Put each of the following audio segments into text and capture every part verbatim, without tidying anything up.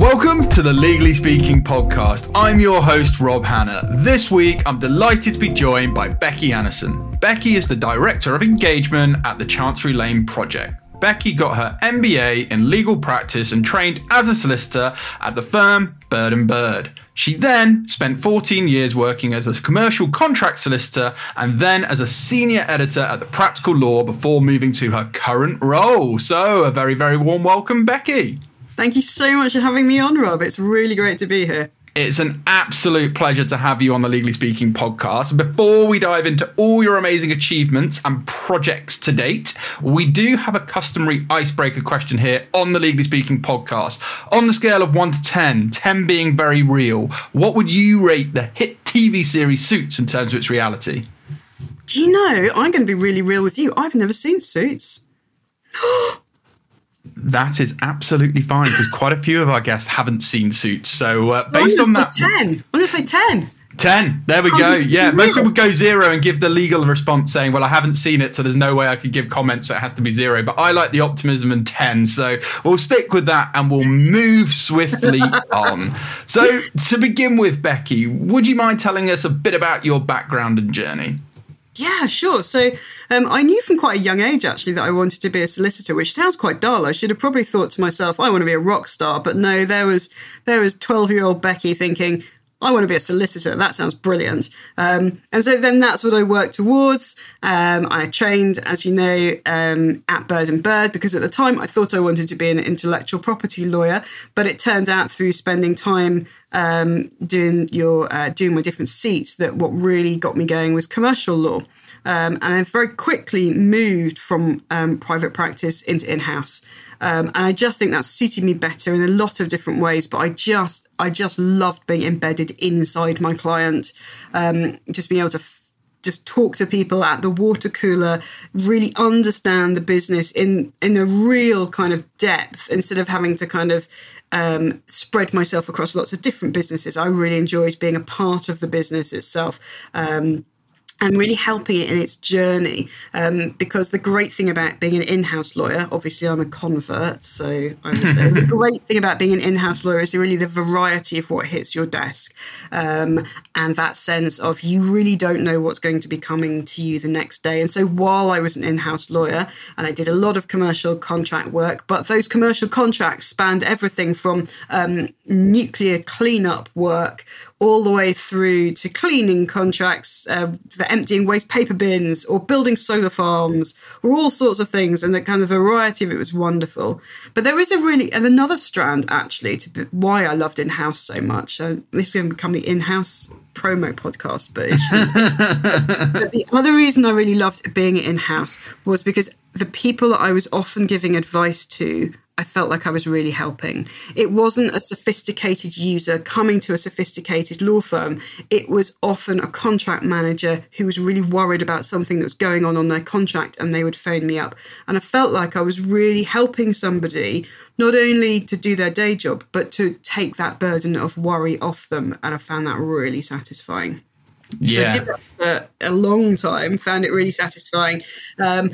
Welcome to the Legally Speaking podcast. I'm your host, Rob Hanna. This week, I'm delighted to be joined by Becky Annison. Becky is the Director of Engagement at the Chancery Lane Project. Becky got her M B A in legal practice and trained as a solicitor at the firm Bird and Bird. She then spent fourteen years working as a commercial contract solicitor and then as a senior editor at the Practical Law before moving to her current role. So a very, very warm welcome, Becky. Thank you so much for having me on, Rob. It's really great to be here. It's an absolute pleasure to have you on the Legally Speaking podcast. Before we dive into all your amazing achievements and projects to date, we do have a customary icebreaker question here on the Legally Speaking podcast. On the scale of one to ten, ten being very real, what would you rate the hit T V series Suits in terms of its reality? Do you know, I'm going to be really real with you. I've never seen Suits. That is absolutely fine because quite a few of our guests haven't seen Suits. So uh, based on that, ten. I'm going to say ten. Ten. There we go. Yeah, most people go zero and give the legal response saying, "Well, I haven't seen it, so there's no way I could give comments, so it has to be zero." But I like the optimism and ten, so we'll stick with that and we'll move swiftly on. So to begin with, Becky, would you mind telling us a bit about your background and journey? Yeah, sure. So um, I knew from quite a young age, actually, that I wanted to be a solicitor, which sounds quite dull. I should have probably thought to myself, I want to be a rock star. But no, there was there was twelve-year-old Becky thinking, I want to be a solicitor. That sounds brilliant. Um, and so then that's what I worked towards. Um, I trained, as you know, um, at Bird and Bird, because at the time I thought I wanted to be an intellectual property lawyer. But it turned out through spending time um, doing, your, uh, doing my different seats that what really got me going was commercial law. Um, and I very quickly moved from um, private practice into in-house. Um, and I just think that suited me better in a lot of different ways. But I just I just loved being embedded inside my client, um, just being able to f- just talk to people at the water cooler, really understand the business in, in a real kind of depth instead of having to kind of Um, spread myself across lots of different businesses. I really enjoyed being a part of the business itself um, and really helping it in its journey. Um, because the great thing about being an in-house lawyer, obviously I'm a convert, so I would say the great thing about being an in-house lawyer is really the variety of what hits your desk um, and that sense of you really don't know what's going to be coming to you the next day. And so while I was an in-house lawyer and I did a lot of commercial contract work, but those commercial contracts spanned everything from um, nuclear cleanup work all the way through to cleaning contracts uh, for emptying waste paper bins or building solar farms or all sorts of things. And the kind of variety of it was wonderful. But there is a really and another strand, actually, to be, why I loved in-house so much. So this is going to become the in-house promo podcast. But, but the other reason I really loved being in-house was because the people that I was often giving advice to, I felt like I was really helping. It wasn't a sophisticated user coming to a sophisticated law firm. It was often a contract manager who was really worried about something that was going on on their contract, and they would phone me up. And I felt like I was really helping somebody not only to do their day job, but to take that burden of worry off them. And I found that really satisfying. Yeah. So I did that for a long time, found it really satisfying. Um,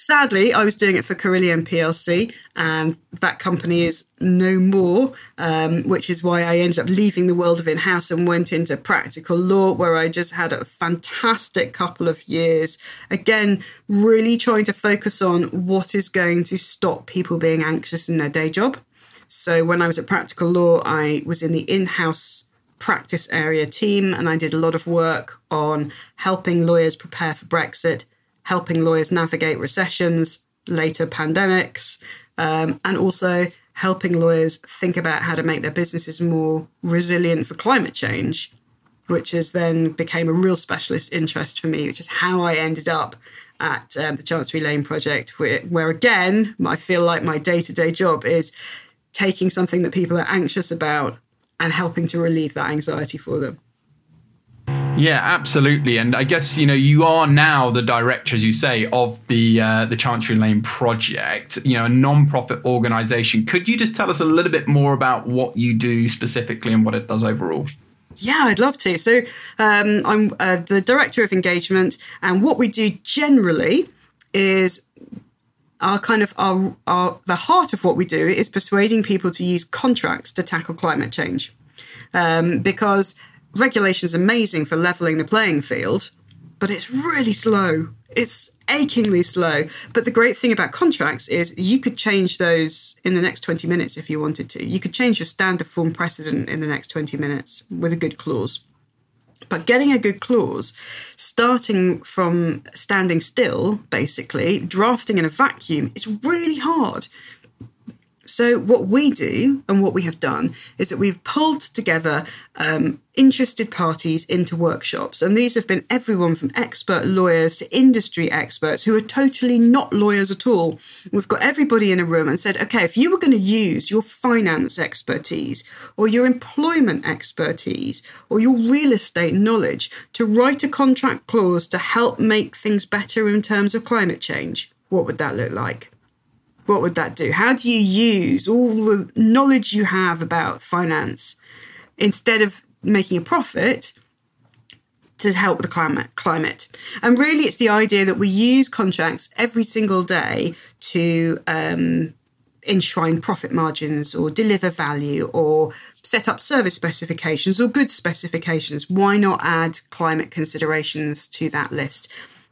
Sadly, I was doing it for Carillion P L C, and that company is no more, um, which is why I ended up leaving the world of in-house and went into practical law, where I just had a fantastic couple of years. Again, really trying to focus on what is going to stop people being anxious in their day job. So when I was at practical law, I was in the in-house practice area team, and I did a lot of work on helping lawyers prepare for Brexit, helping lawyers navigate recessions, later pandemics, um, and also helping lawyers think about how to make their businesses more resilient for climate change, which is then became a real specialist interest for me, which is how I ended up at um, the Chancery Lane Project, where, where again, I feel like my day-to-day job is taking something that people are anxious about and helping to relieve that anxiety for them. Yeah, absolutely. And I guess, you know, you are now the director, as you say, of the uh, the Chancery Lane Project, you know, a non-profit organisation. Could you just tell us a little bit more about what you do specifically and what it does overall? Yeah, I'd love to. So um, I'm uh, the director of engagement, and what we do generally is our kind of our, our the heart of what we do is persuading people to use contracts to tackle climate change, um, because regulation is amazing for leveling the playing field, but it's really slow. It's achingly slow. But the great thing about contracts is you could change those in the next twenty minutes if you wanted to. You could change your standard form precedent in the next twenty minutes with a good clause. But getting a good clause, starting from standing still, basically, drafting in a vacuum, is really hard. So what we do and what we have done is that we've pulled together um, interested parties into workshops. And these have been everyone from expert lawyers to industry experts who are totally not lawyers at all. We've got everybody in a room and said, OK, if you were going to use your finance expertise or your employment expertise or your real estate knowledge to write a contract clause to help make things better in terms of climate change, what would that look like? What would that do? How do you use all the knowledge you have about finance instead of making a profit to help the climate? Climate, and really, it's the idea that we use contracts every single day to um, enshrine profit margins or deliver value or set up service specifications or goods specifications. Why not add climate considerations to that list?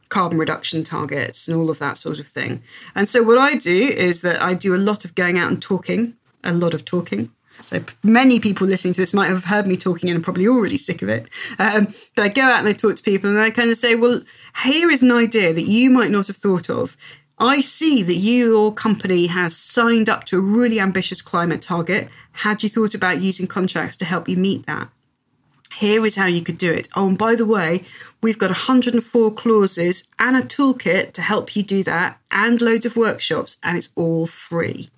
Carbon reduction targets and all of that sort of thing. And so what I do is that I do a lot of going out and talking, a lot of talking. So many people listening to this might have heard me talking and are probably already sick of it. Um, but I go out and I talk to people and I kind of say, well, here is an idea that you might not have thought of. I see that your company has signed up to a really ambitious climate target. Had you thought about using contracts to help you meet that? Here is how you could do it. Oh, and by the way, we've got one hundred four clauses and a toolkit to help you do that and loads of workshops, and it's all free.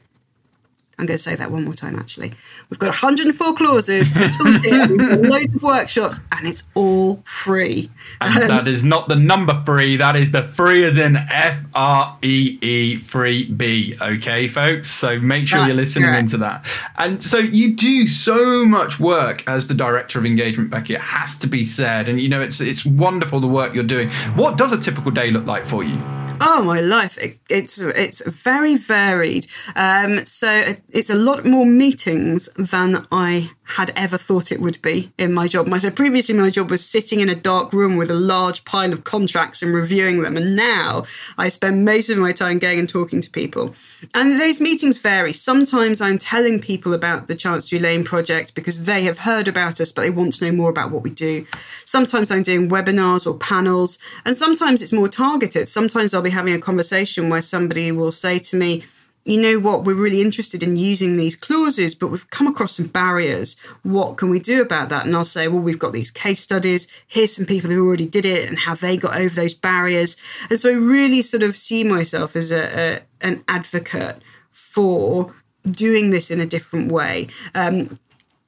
I'm going to say that one more time, actually. We've got one hundred four clauses, a toolkit, we've got loads of workshops, and it's all free. And um, that is not the number three. That is the free as in F R E E, free B. Okay, folks? So make sure you're listening correct. Into that. And so you do so much work as the Director of Engagement, Becky. It has to be said. And, you know, it's it's wonderful the work you're doing. What does a typical day look like for you? Oh, my life. It, it's it's very varied. Um, so it's a lot more meetings than I had ever thought it would be in my job. So previously, my job was sitting in a dark room with a large pile of contracts and reviewing them. And now I spend most of my time going and talking to people. And those meetings vary. Sometimes I'm telling people about the Chancery Lane Project because they have heard about us, but they want to know more about what we do. Sometimes I'm doing webinars or panels. And sometimes it's more targeted. Sometimes I'll be having a conversation where somebody will say to me, you know what, we're really interested in using these clauses, but we've come across some barriers. What can we do about that? And I'll say, well, we've got these case studies. Here's some people who already did it and how they got over those barriers. And so I really sort of see myself as a, a an advocate for doing this in a different way. Um,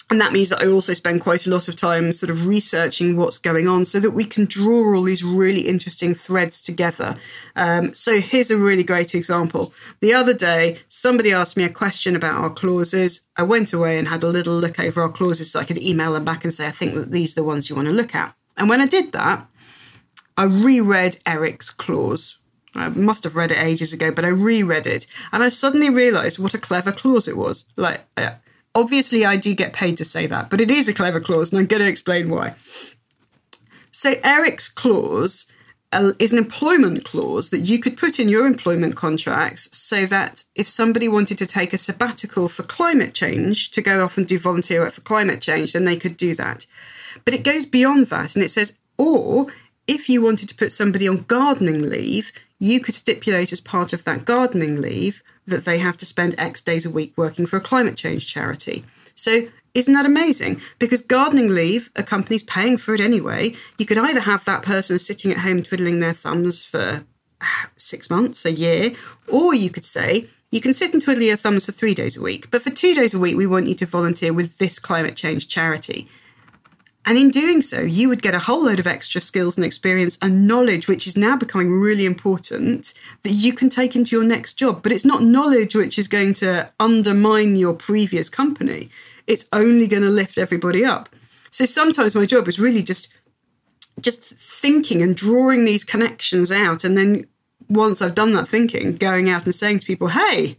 and that means that I also spend quite a lot of time sort of researching what's going on so that we can draw all these really interesting threads together. Um, so here's a really great example. The other day, somebody asked me a question about our clauses. I went away and had a little look over our clauses so I could email them back and say, I think that these are the ones you want to look at. And when I did that, I reread Eric's clause. I must have read it ages ago, but I reread it. And I suddenly realised what a clever clause it was. Like, uh, Obviously, I do get paid to say that, but it is a clever clause, and I'm going to explain why. So Eric's clause uh, is an employment clause that you could put in your employment contracts so that if somebody wanted to take a sabbatical for climate change, to go off and do volunteer work for climate change, then they could do that. But it goes beyond that, and it says, or if you wanted to put somebody on gardening leave, you could stipulate as part of that gardening leave that they have to spend X days a week working for a climate change charity. So isn't that amazing? Because gardening leave, a company's paying for it anyway. You could either have that person sitting at home twiddling their thumbs for six months, a year, or you could say, you can sit and twiddle your thumbs for three days a week, but for two days a week, we want you to volunteer with this climate change charity. And in doing so, you would get a whole load of extra skills and experience and knowledge, which is now becoming really important, that you can take into your next job. But it's not knowledge which is going to undermine your previous company. It's only going to lift everybody up. So sometimes my job is really just, just thinking and drawing these connections out and then once I've done that thinking, going out and saying to people, hey,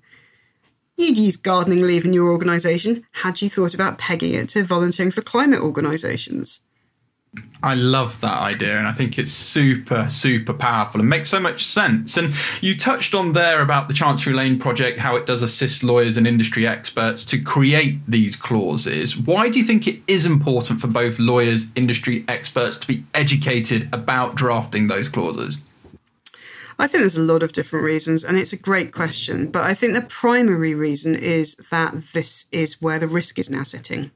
you'd use gardening leave in your organisation. Had you thought about pegging it to volunteering for climate organisations? I love that idea, and I think it's super, super powerful and makes so much sense. And you touched on there about the Chancery Lane Project, how it does assist lawyers and industry experts to create these clauses. Why do you think it is important for both lawyers, industry experts to be educated about drafting those clauses? I think there's a lot of different reasons, and it's a great question. But I think the primary reason is that this is where the risk is now sitting.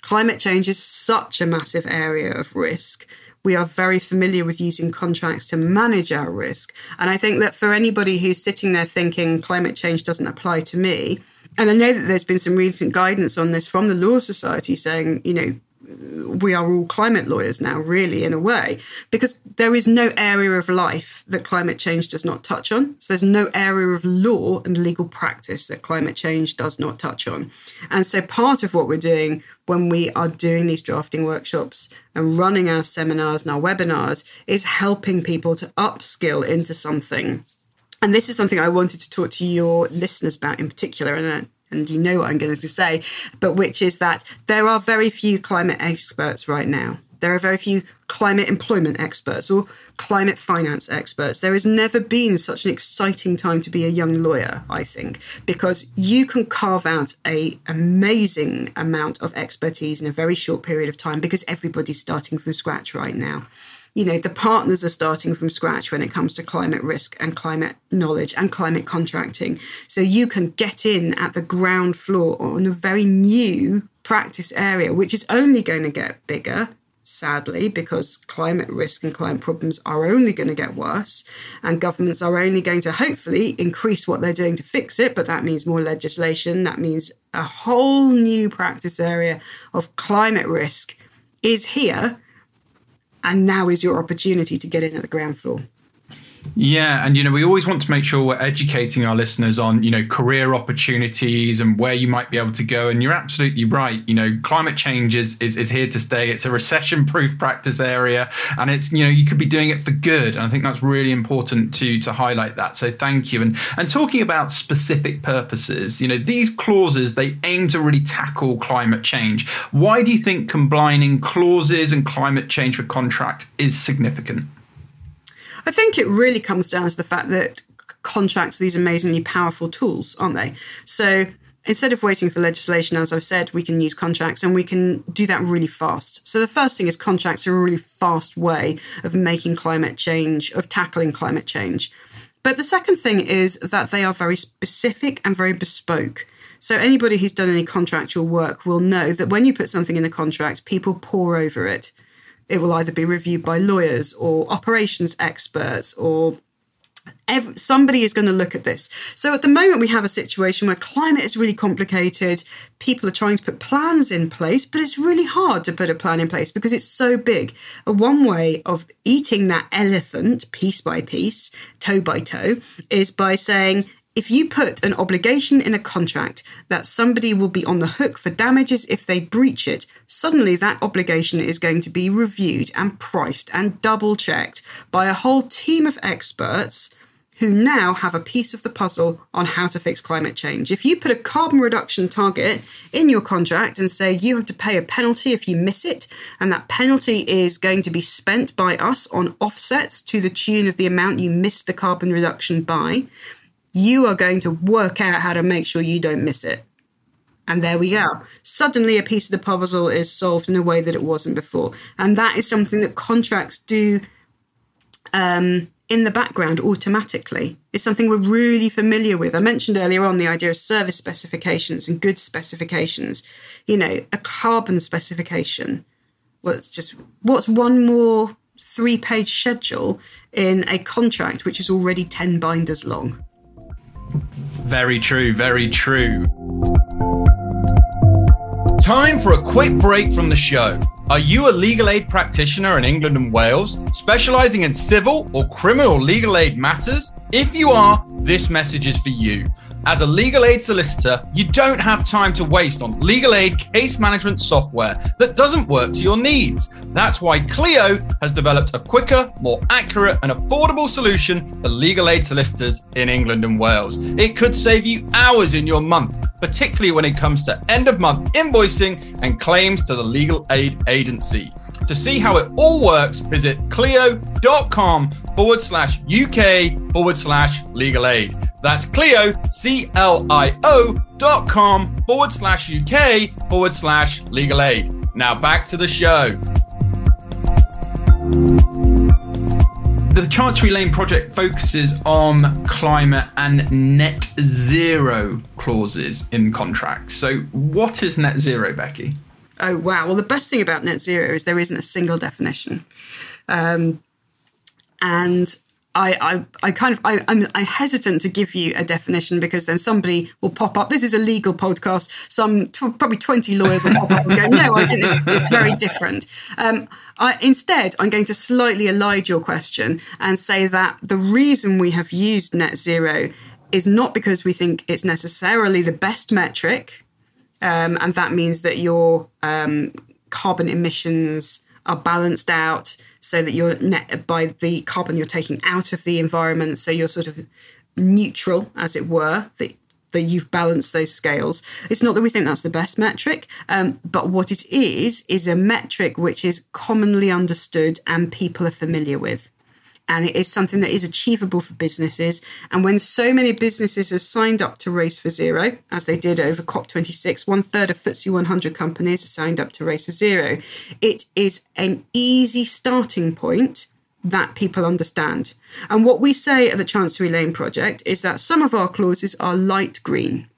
Climate change is such a massive area of risk. We are very familiar with using contracts to manage our risk. And I think that for anybody who's sitting there thinking climate change doesn't apply to me, and I know that there's been some recent guidance on this from the Law Society saying, you know, we are all climate lawyers now, really, in a way, because there is no area of life that climate change does not touch on. So there's no area of law and legal practice that climate change does not touch on. And so part of what we're doing when we are doing these drafting workshops and running our seminars and our webinars is helping people to upskill into something. And this is something I wanted to talk to your listeners about in particular, and and you know what I'm going to say, but which is that there are very few climate experts right now. There are very few climate employment experts or climate finance experts. There has never been such an exciting time to be a young lawyer, I think, because you can carve out an amazing amount of expertise in a very short period of time because everybody's starting from scratch right now. You know, the partners are starting from scratch when it comes to climate risk and climate knowledge and climate contracting. So you can get in at the ground floor on a very new practice area, which is only going to get bigger, sadly, because climate risk and climate problems are only going to get worse, and governments are only going to hopefully increase what they're doing to fix it. But that means more legislation. That means a whole new practice area of climate risk is here. And now is your opportunity to get in at the ground floor. Yeah. And, you know, we always want to make sure we're educating our listeners on, you know, career opportunities and where you might be able to go. And you're absolutely right. You know, climate change is is, is here to stay. It's a recession-proof practice area, and it's, you know, you could be doing it for good. And I think that's really important to to highlight that. So thank you. And and talking about specific purposes, you know, these clauses, they aim to really tackle climate change. Why do you think combining clauses and climate change with contract is significant? I think it really comes down to the fact that contracts are these amazingly powerful tools, aren't they? So instead of waiting for legislation, as I've said, we can use contracts, and we can do that really fast. So the first thing is contracts are a really fast way of making climate change, of tackling climate change. But the second thing is that they are very specific and very bespoke. So anybody who's done any contractual work will know that when you put something in the contract, people pore over it. It will either be reviewed by lawyers or operations experts, or ev- somebody is going to look at this. So at the moment, we have a situation where climate is really complicated. People are trying to put plans in place, but it's really hard to put a plan in place because it's so big. And one way of eating that elephant piece by piece, toe by toe, is by saying, if you put an obligation in a contract that somebody will be on the hook for damages if they breach it, suddenly that obligation is going to be reviewed and priced and double-checked by a whole team of experts who now have a piece of the puzzle on how to fix climate change. If you put a carbon reduction target in your contract and say you have to pay a penalty if you miss it, and that penalty is going to be spent by us on offsets to the tune of the amount you missed the carbon reduction by, you are going to work out how to make sure you don't miss it. And there we go. Suddenly a piece of the puzzle is solved in a way that it wasn't before. And that is something that contracts do um, in the background automatically. It's something we're really familiar with. I mentioned earlier on the idea of service specifications and goods specifications. You know, a carbon specification. Well, it's just, what's one more three-page schedule in a contract which is already ten binders long? Very true, very true. Time for a quick break from the show. Are you a legal aid practitioner in England and Wales, specialising in civil or criminal legal aid matters? If you are, this message is for you. As a legal aid solicitor, you don't have time to waste on legal aid case management software that doesn't work to your needs. That's why Clio has developed a quicker, more accurate and affordable solution for legal aid solicitors in England and Wales. It could save you hours in your month, particularly when it comes to end-of-month invoicing and claims to the Legal Aid Agency. To see how it all works, visit clio.com forward slash UK forward slash legal aid. That's Clio, C L I O dot com forward slash UK forward slash legal aid. Now back to the show. The Chancery Lane Project focuses on climate and net zero clauses in contracts. So what is net zero, Becky? Oh, wow. Well, the best thing about net zero is there isn't a single definition. Um, and I, I, I kind of, I, I'm, I'm hesitant to give you a definition because then somebody will pop up. This is a legal podcast. Some t- probably twenty lawyers will pop up and go, no, I think it's very different. Um, I, instead, I'm going to slightly elide your question and say that the reason we have used net zero is not because we think it's necessarily the best metric. Um, and that means that your um, carbon emissions are balanced out so that you're net by the carbon you're taking out of the environment. So you're sort of neutral, as it were, that, that you've balanced those scales. It's not that we think that's the best metric, um, but what it is, is a metric which is commonly understood and people are familiar with. And it is something that is achievable for businesses. And when so many businesses have signed up to Race for Zero, as they did over COP twenty-six, one third of F T S E one hundred companies have signed up to Race for Zero. It is an easy starting point that people understand. And what we say at the Chancery Lane Project is that some of our clauses are light green.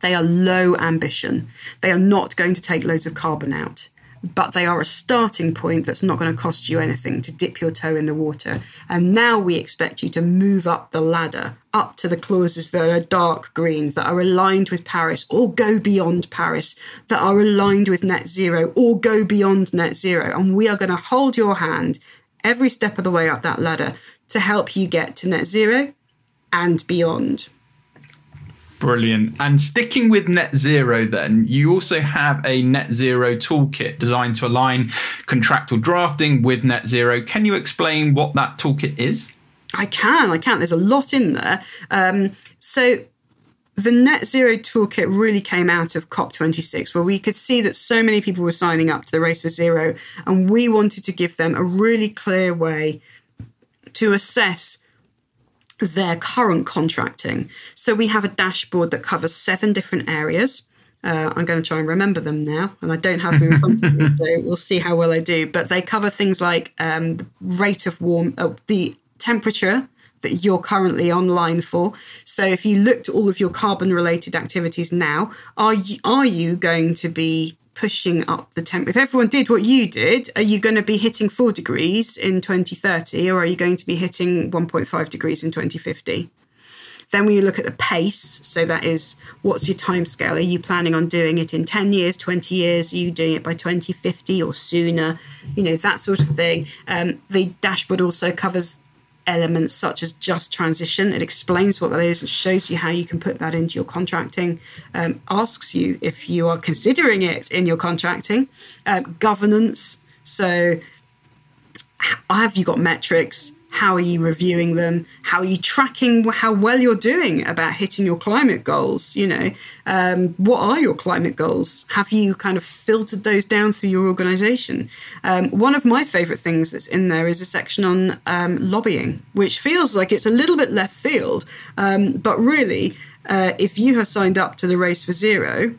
They are low ambition. They are not going to take loads of carbon out. But they are a starting point that's not going to cost you anything to dip your toe in the water. And now we expect you to move up the ladder, up to the clauses that are dark green, that are aligned with Paris or go beyond Paris, that are aligned with net zero or go beyond net zero. And we are going to hold your hand every step of the way up that ladder to help you get to net zero and beyond. Brilliant. And sticking with net zero then, you also have a net zero toolkit designed to align contractual drafting with net zero. Can you explain what that toolkit is? I can. I can. There's a lot in there. Um, so the net zero toolkit really came out of COP twenty-six, where we could see that so many people were signing up to the Race for Zero. And we wanted to give them a really clear way to assess their current contracting. So we have a dashboard that covers seven different areas. Uh, I'm going to try and remember them now, and I don't have them in front of me, so we'll see how well I do. But they cover things like um, the rate of warm, uh, the temperature that you're currently online for. So if you looked at all of your carbon-related activities now, are you, are you going to be pushing up the temp? If everyone did what you did, are you going to be hitting four degrees in twenty thirty, or are you going to be hitting one point five degrees in twenty fifty? Then we look at the pace. So that is, what's your time scale? Are you planning on doing it in ten years, twenty years? Are you doing it by twenty fifty or sooner? You know, that sort of thing. Um, the dashboard also covers elements such as just transition. It explains what that is and shows you how you can put that into your contracting, um, asks you if you are considering it in your contracting. Uh, governance, so have you got metrics? How are you reviewing them? How are you tracking how well you're doing about hitting your climate goals? You know, um, what are your climate goals? Have you kind of filtered those down through your organisation? Um, one of my favourite things that's in there is a section on um, lobbying, which feels like it's a little bit left field. Um, but really, uh, if you have signed up to the Race for Zero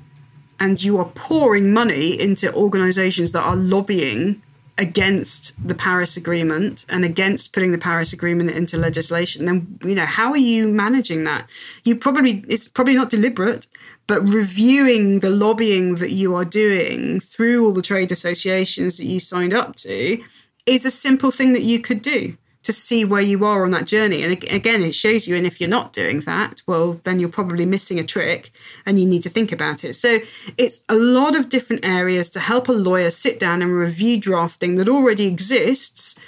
and you are pouring money into organisations that are lobbying against the Paris Agreement and against putting the Paris Agreement into legislation, then, you know, how are you managing that? You probably, it's probably not deliberate, but reviewing the lobbying that you are doing through all the trade associations that you signed up to is a simple thing that you could do to see where you are on that journey. And again, it shows you, and if you're not doing that, well, then you're probably missing a trick and you need to think about it. So it's a lot of different areas to help a lawyer sit down and review drafting that already exists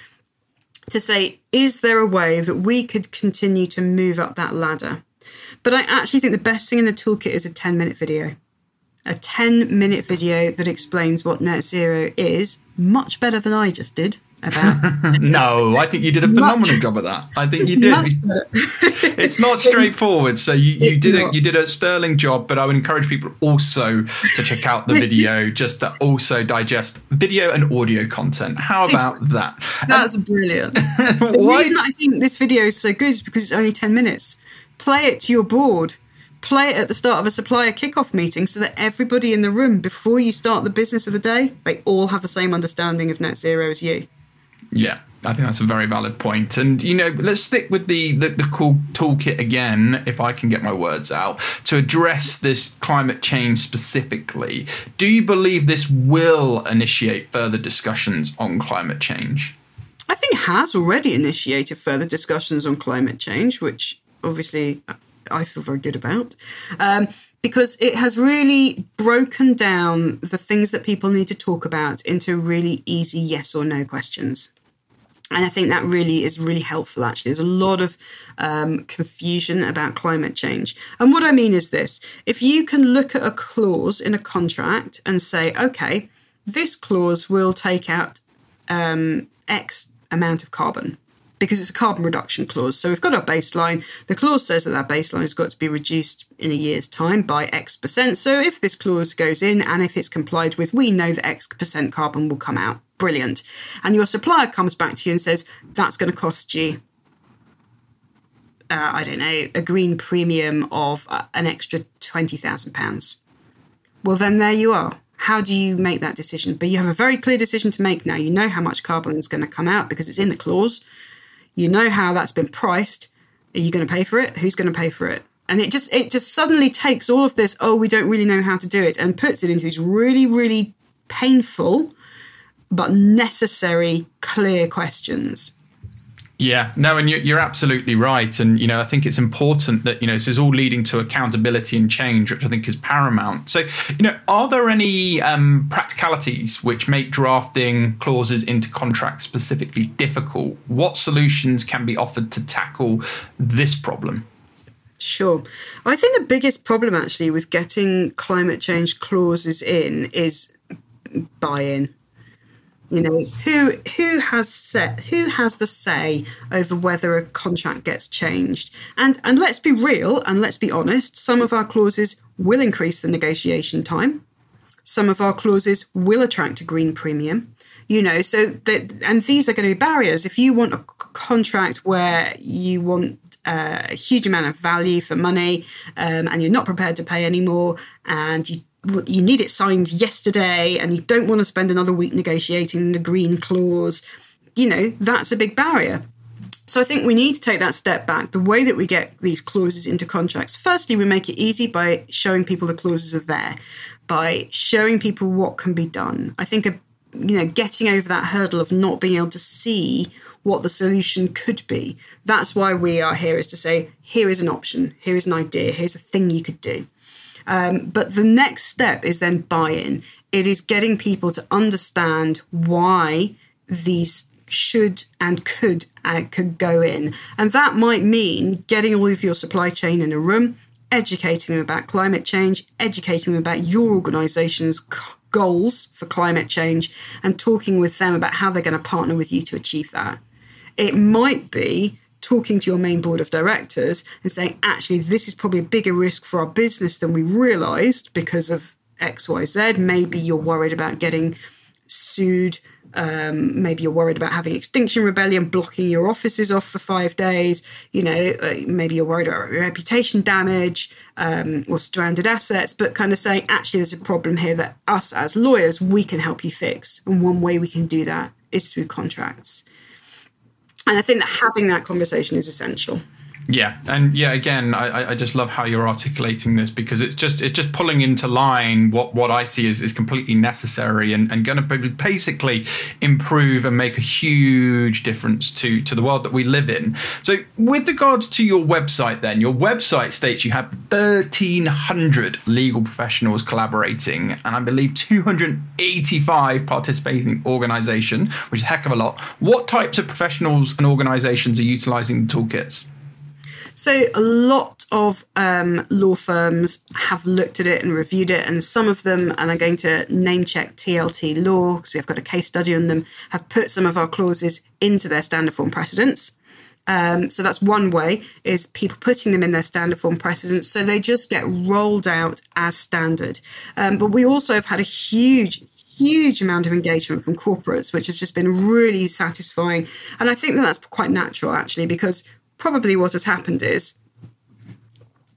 to say, is there a way that we could continue to move up that ladder? But I actually think the best thing in the toolkit is a ten-minute video. A ten-minute video that explains what net zero is, much better than I just did. About. No, I think you did a phenomenal much, job at that. I think you did. It's not straightforward. So you, you did not. a you did a sterling job, but I would encourage people also to check out the video just to also digest video and audio content. How about that? That's and, brilliant. The reason I think this video is so good is because it's only ten minutes. Play it to your board. Play it at the start of a supplier kickoff meeting so that everybody in the room, before you start the business of the day, they all have the same understanding of net zero as you. Yeah, I think that's a very valid point. And, you know, let's stick with the, the, the cool toolkit again, if I can get my words out, to address this climate change specifically. Do you believe this will initiate further discussions on climate change? I think it has already initiated further discussions on climate change, which obviously I feel very good about, um, because it has really broken down the things that people need to talk about into really easy yes or no questions. And I think that really is really helpful, actually. There's a lot of um, confusion about climate change. And what I mean is this. If you can look at a clause in a contract and say, OK, this clause will take out um, X amount of carbon because it's a carbon reduction clause. So we've got our baseline. The clause says that that baseline has got to be reduced in a year's time by X percent. So if this clause goes in and if it's complied with, we know that X percent carbon will come out. Brilliant. And your supplier comes back to you and says, that's going to cost you, uh, I don't know, a green premium of uh, an extra twenty thousand pounds. Well, then there you are. How do you make that decision? But you have a very clear decision to make now. You know how much carbon is going to come out because it's in the clause. You know how that's been priced. Are you going to pay for it? Who's going to pay for it? And it just it just suddenly takes all of this, oh, we don't really know how to do it, and puts it into these really, really painful but necessary, clear questions. Yeah, no, and you're absolutely right. And, you know, I think it's important that, you know, this is all leading to accountability and change, which I think is paramount. So, you know, are there any um, practicalities which make drafting clauses into contracts specifically difficult? What solutions can be offered to tackle this problem? Sure. I think the biggest problem, actually, with getting climate change clauses in is buy-in. You know, who who has set who has the say over whether a contract gets changed? And and let's be real and let's be honest. Some of our clauses will increase the negotiation time. Some of our clauses will attract a green premium. You know, so that, and these are going to be barriers. If you want a contract where you want uh, a huge amount of value for money, um, and you're not prepared to pay any more, and you. You need it signed yesterday and you don't want to spend another week negotiating the green clause, you know, that's a big barrier. So I think we need to take that step back. The way that we get these clauses into contracts, firstly, we make it easy by showing people the clauses are there, by showing people what can be done. I think, you know, getting over that hurdle of not being able to see what the solution could be. That's why we are here, is to say, here is an option. Here is an idea. Here's a thing you could do. Um, but the next step is then buy-in. It is getting people to understand why these should and could uh, could go in. And that might mean getting all of your supply chain in a room, educating them about climate change, educating them about your organisation's goals for climate change, and talking with them about how they're going to partner with you to achieve that. It might be talking to your main board of directors and saying, actually, this is probably a bigger risk for our business than we realised because of X, Y, Z. Maybe you're worried about getting sued. Um, maybe you're worried about having Extinction Rebellion blocking your offices off for five days. You know, uh, maybe you're worried about reputation damage um, or stranded assets, but kind of saying, actually, there's a problem here that us as lawyers, we can help you fix. And one way we can do that is through contracts. And I think that having that conversation is essential. Yeah. And yeah, again, I, I just love how you're articulating this, because it's just it's just pulling into line what, what I see is, is completely necessary and, and going to basically improve and make a huge difference to, to the world that we live in. So with regards to your website then, your website states you have thirteen hundred legal professionals collaborating and I believe two hundred eighty-five participating organisations, which is a heck of a lot. What types of professionals and organisations are utilising the toolkits? So a lot of um, law firms have looked at it and reviewed it, and some of them, and I'm going to name check T L T Law because we've got a case study on them, have put some of our clauses into their standard form precedents. Um, so that's one way, is people putting them in their standard form precedents, so they just get rolled out as standard. Um, but we also have had a huge... huge amount of engagement from corporates, which has just been really satisfying. And I think that that's quite natural, actually, because probably what has happened is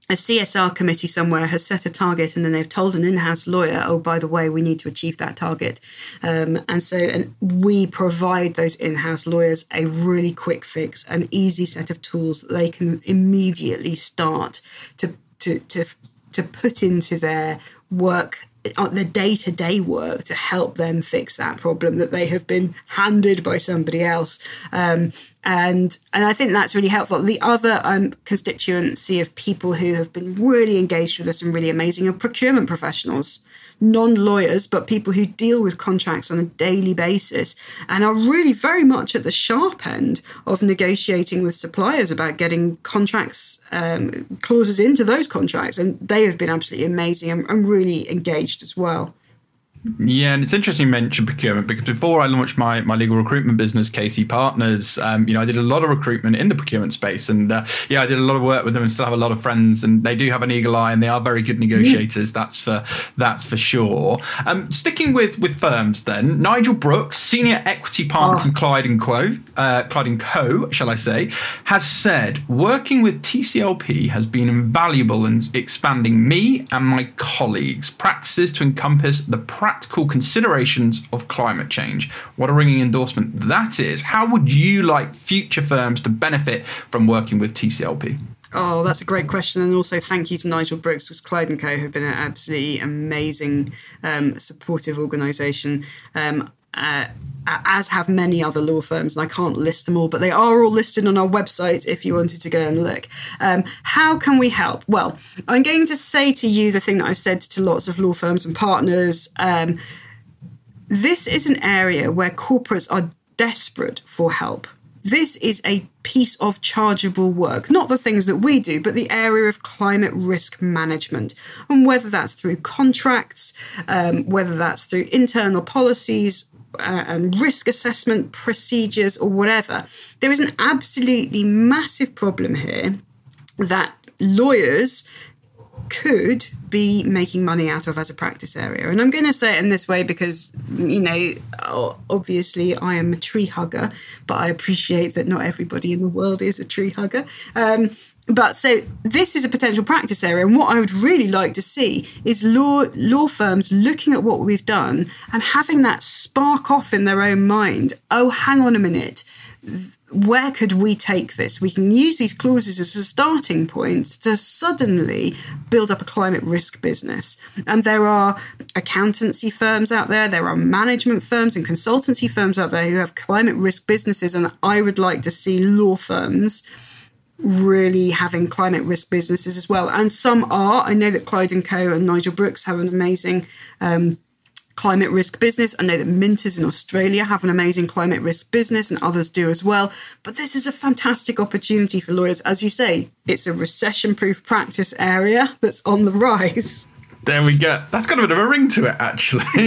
a C S R committee somewhere has set a target, and then they've told an in-house lawyer, oh, by the way, we need to achieve that target. Um, and so and we provide those in-house lawyers a really quick fix, an easy set of tools that they can immediately start to to to, to put into their work, the day-to-day work, to help them fix that problem that they have been handed by somebody else. Um, and and I think that's really helpful. The other um, constituency of people who have been really engaged with us and really amazing are procurement professionals, non-lawyers, but people who deal with contracts on a daily basis and are really very much at the sharp end of negotiating with suppliers about getting contracts, um, clauses into those contracts. And they have been absolutely amazing and, and really engaged as well. Yeah, and it's interesting you mentioned procurement, because before I launched my, my legal recruitment business, K C Partners, um, you know, I did a lot of recruitment in the procurement space, and uh, yeah, I did a lot of work with them, and still have a lot of friends, and they do have an eagle eye, and they are very good negotiators. Yeah. That's for that's for sure. Um, sticking with with firms, then, Nigel Brooks, senior equity partner oh. from Clyde and Co, uh, Clyde and Co, shall I say, has said working with T C L P has been invaluable in expanding me and my colleagues' practices to encompass the practice. Practical considerations of climate change. What a ringing endorsement that is. How would you like future firms to benefit from working with T C L P? Oh, that's a great question. And also thank you to Nigel Brooks, because Clyde and Co have been an absolutely amazing, um, supportive organisation, um, uh, as have many other law firms. And I can't list them all, but they are all listed on our website if you wanted to go and look. Um, how can we help? Well, I'm going to say to you the thing that I've said to lots of law firms and partners. Um, this is an area where corporates are desperate for help. This is a piece of chargeable work, not the things that we do, but the area of climate risk management. And whether that's through contracts, um, whether that's through internal policies, and risk assessment procedures or whatever. There is an absolutely massive problem here that lawyers could be making money out of as a practice area. And I'm going to say it in this way because, you know, obviously I am a tree hugger, but I appreciate that not everybody in the world is a tree hugger. Um, But so this is a potential practice area. And what I would really like to see is law law firms looking at what we've done and having that spark off in their own mind. Oh, hang on a minute. Where could we take this? We can use these clauses as a starting point to suddenly build up a climate risk business. And there are accountancy firms out there, there are management firms and consultancy firms out there who have climate risk businesses. And I would like to see law firms really having climate risk businesses as well. And some are. I know that Clyde and Co and Nigel Brooks have an amazing um, climate risk business. I know that Minters in Australia have an amazing climate risk business, and others do as well. But this is a fantastic opportunity for lawyers. As you say, it's a recession-proof practice area that's on the rise. There we go. That's got a bit of a ring to it, actually.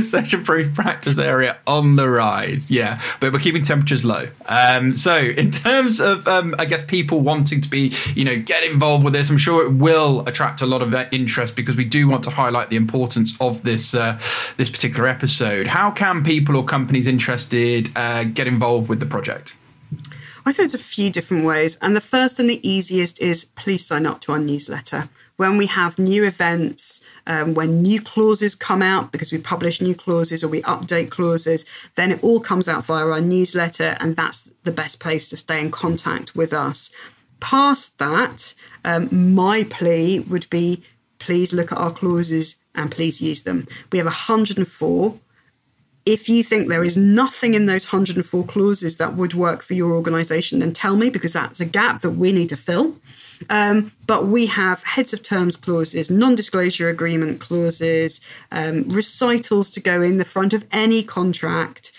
Recession-proof practice area on the rise. Yeah, but we're keeping temperatures low. Um, so in terms of, um, I guess, people wanting to be, you know, get involved with this, I'm sure it will attract a lot of interest because we do want to highlight the importance of this uh, this particular episode. How can people or companies interested uh, get involved with the project? I think there's a few different ways. And the first and the easiest is please sign up to our newsletter. When we have new events, um, when new clauses come out, because we publish new clauses or we update clauses, then it all comes out via our newsletter, and that's the best place to stay in contact with us. Past that, um, my plea would be, please look at our clauses and please use them. We have one hundred and four. If you think there is nothing in those one hundred and four clauses that would work for your organisation, then tell me, because that's a gap that we need to fill. Um, but we have heads of terms clauses, non-disclosure agreement clauses, um, recitals to go in the front of any contract,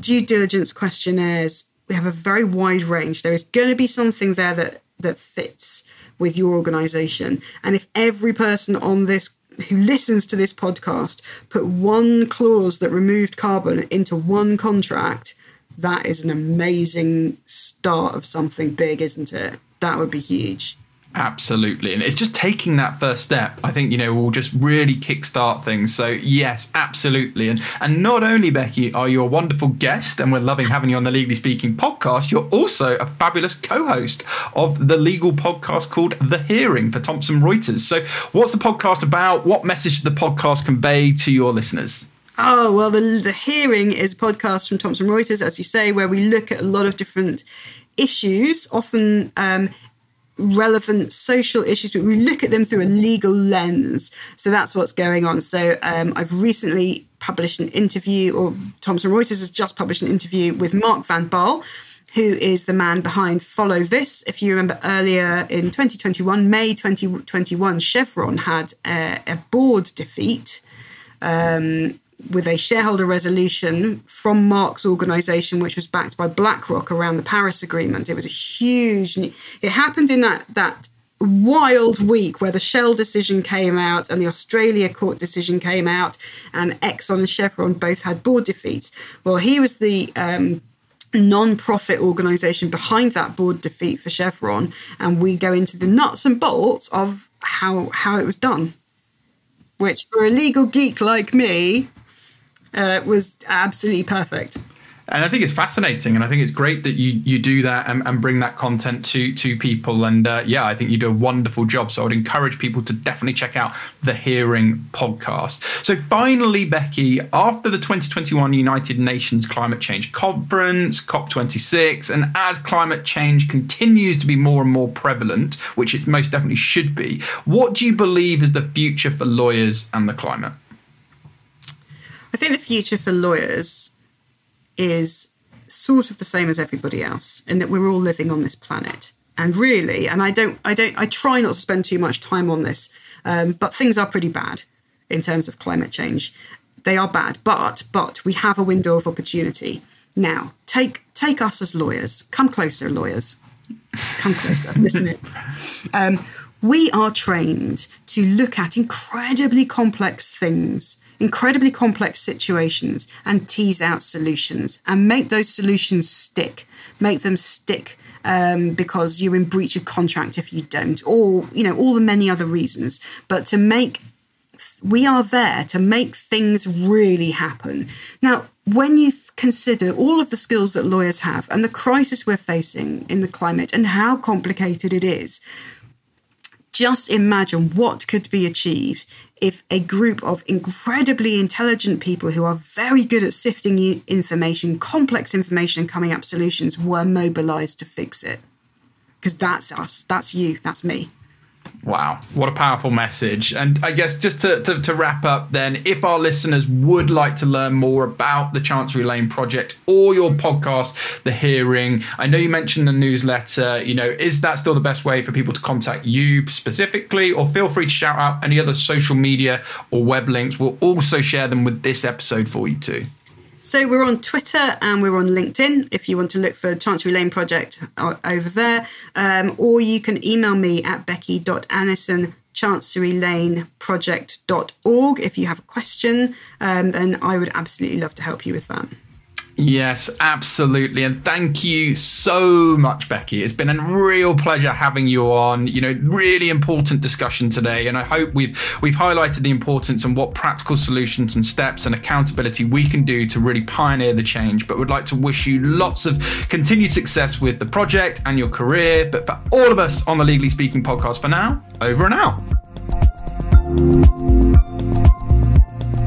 due diligence questionnaires. We have a very wide range. There is going to be something there that, that fits with your organisation. And if every person on this who listens to this podcast put one clause that removed carbon into one contract, that is an amazing start of something big, isn't it? That would be huge. Absolutely. And it's just taking that first step, I think, you know, will just really kickstart things. So, yes, absolutely. And and not only, Becky, are you a wonderful guest, and we're loving having you on the Legally Speaking podcast, you're also a fabulous co-host of the legal podcast called The Hearing for Thomson Reuters. So what's the podcast about? What message does the podcast convey to your listeners? Oh, well, the, the Hearing is a podcast from Thomson Reuters, as you say, where we look at a lot of different issues, often um relevant social issues, but we look at them through a legal lens. So that's what's going on. So um, I've recently published an interview, or Thomson Reuters has just published an interview with Mark Van Baal, who is the man behind Follow This. If you remember earlier in twenty twenty-one, May twenty twenty-one, Chevron had a, a board defeat um, with a shareholder resolution from Mark's organisation, which was backed by BlackRock, around the Paris Agreement. It was a huge... It happened in that that wild week where the Shell decision came out and the Australia court decision came out, and Exxon and Chevron both had board defeats. Well, he was the um, non-profit organisation behind that board defeat for Chevron, and we go into the nuts and bolts of how how it was done, which for a legal geek like me... Uh, was absolutely perfect. And I think it's fascinating, and I think it's great that you you do that and, and bring that content to to people. And uh, yeah, I think you do a wonderful job. So I would encourage people to definitely check out the Hearing podcast. So finally, Becky, after the twenty twenty-one United Nations Climate Change Conference, COP twenty-six, and as climate change continues to be more and more prevalent, which it most definitely should be, what do you believe is the future for lawyers and the climate? I think the future for lawyers is sort of the same as everybody else, in that we're all living on this planet. And really, and I don't, I don't, I try not to spend too much time on this, um, but things are pretty bad in terms of climate change. They are bad, but but we have a window of opportunity now. Take take us as lawyers. Come closer, lawyers. Come closer, listen it. Um, we are trained to look at incredibly complex things. Incredibly complex situations, and tease out solutions and make those solutions stick, make them stick um, because you're in breach of contract if you don't, or, you know, all the many other reasons. But to make, we are there to make things really happen. Now, when you th- consider all of the skills that lawyers have and the crisis we're facing in the climate and how complicated it is, just imagine what could be achieved if a group of incredibly intelligent people who are very good at sifting information, complex information, and coming up solutions were mobilised to fix it. Because that's us. That's you. That's me. Wow. What a powerful message. And I guess just to, to, to wrap up then, if our listeners would like to learn more about the Chancery Lane Project or your podcast, The Hearing, I know you mentioned the newsletter, you know, is that still the best way for people to contact you specifically? Or feel free to shout out any other social media or web links. We'll also share them with this episode for you too. So we're on Twitter and we're on LinkedIn if you want to look for Chancery Lane Project over there. Um, or you can email me at becky dot annison at chancery lane project dot org if you have a question. Um, and I would absolutely love to help you with that. Yes, absolutely. And thank you so much, Becky. It's been a real pleasure having you on. You know, really important discussion today. And I hope we've we've highlighted the importance and what practical solutions and steps and accountability we can do to really pioneer the change. But we'd like to wish you lots of continued success with the project and your career. But for all of us on the Legally Speaking podcast for now, over and out.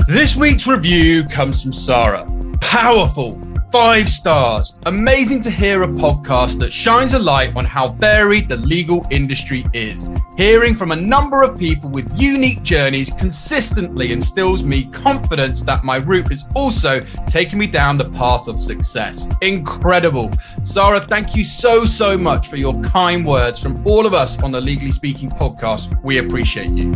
This week's review comes from Sarah. Powerful, Five stars. Amazing to hear a podcast that shines a light on how varied the legal industry is. Hearing from a number of people with unique journeys consistently instills me confidence that my route is also taking me down the path of success. Incredible. Zara, thank you so, so much for your kind words from all of us on the Legally Speaking podcast. We appreciate you.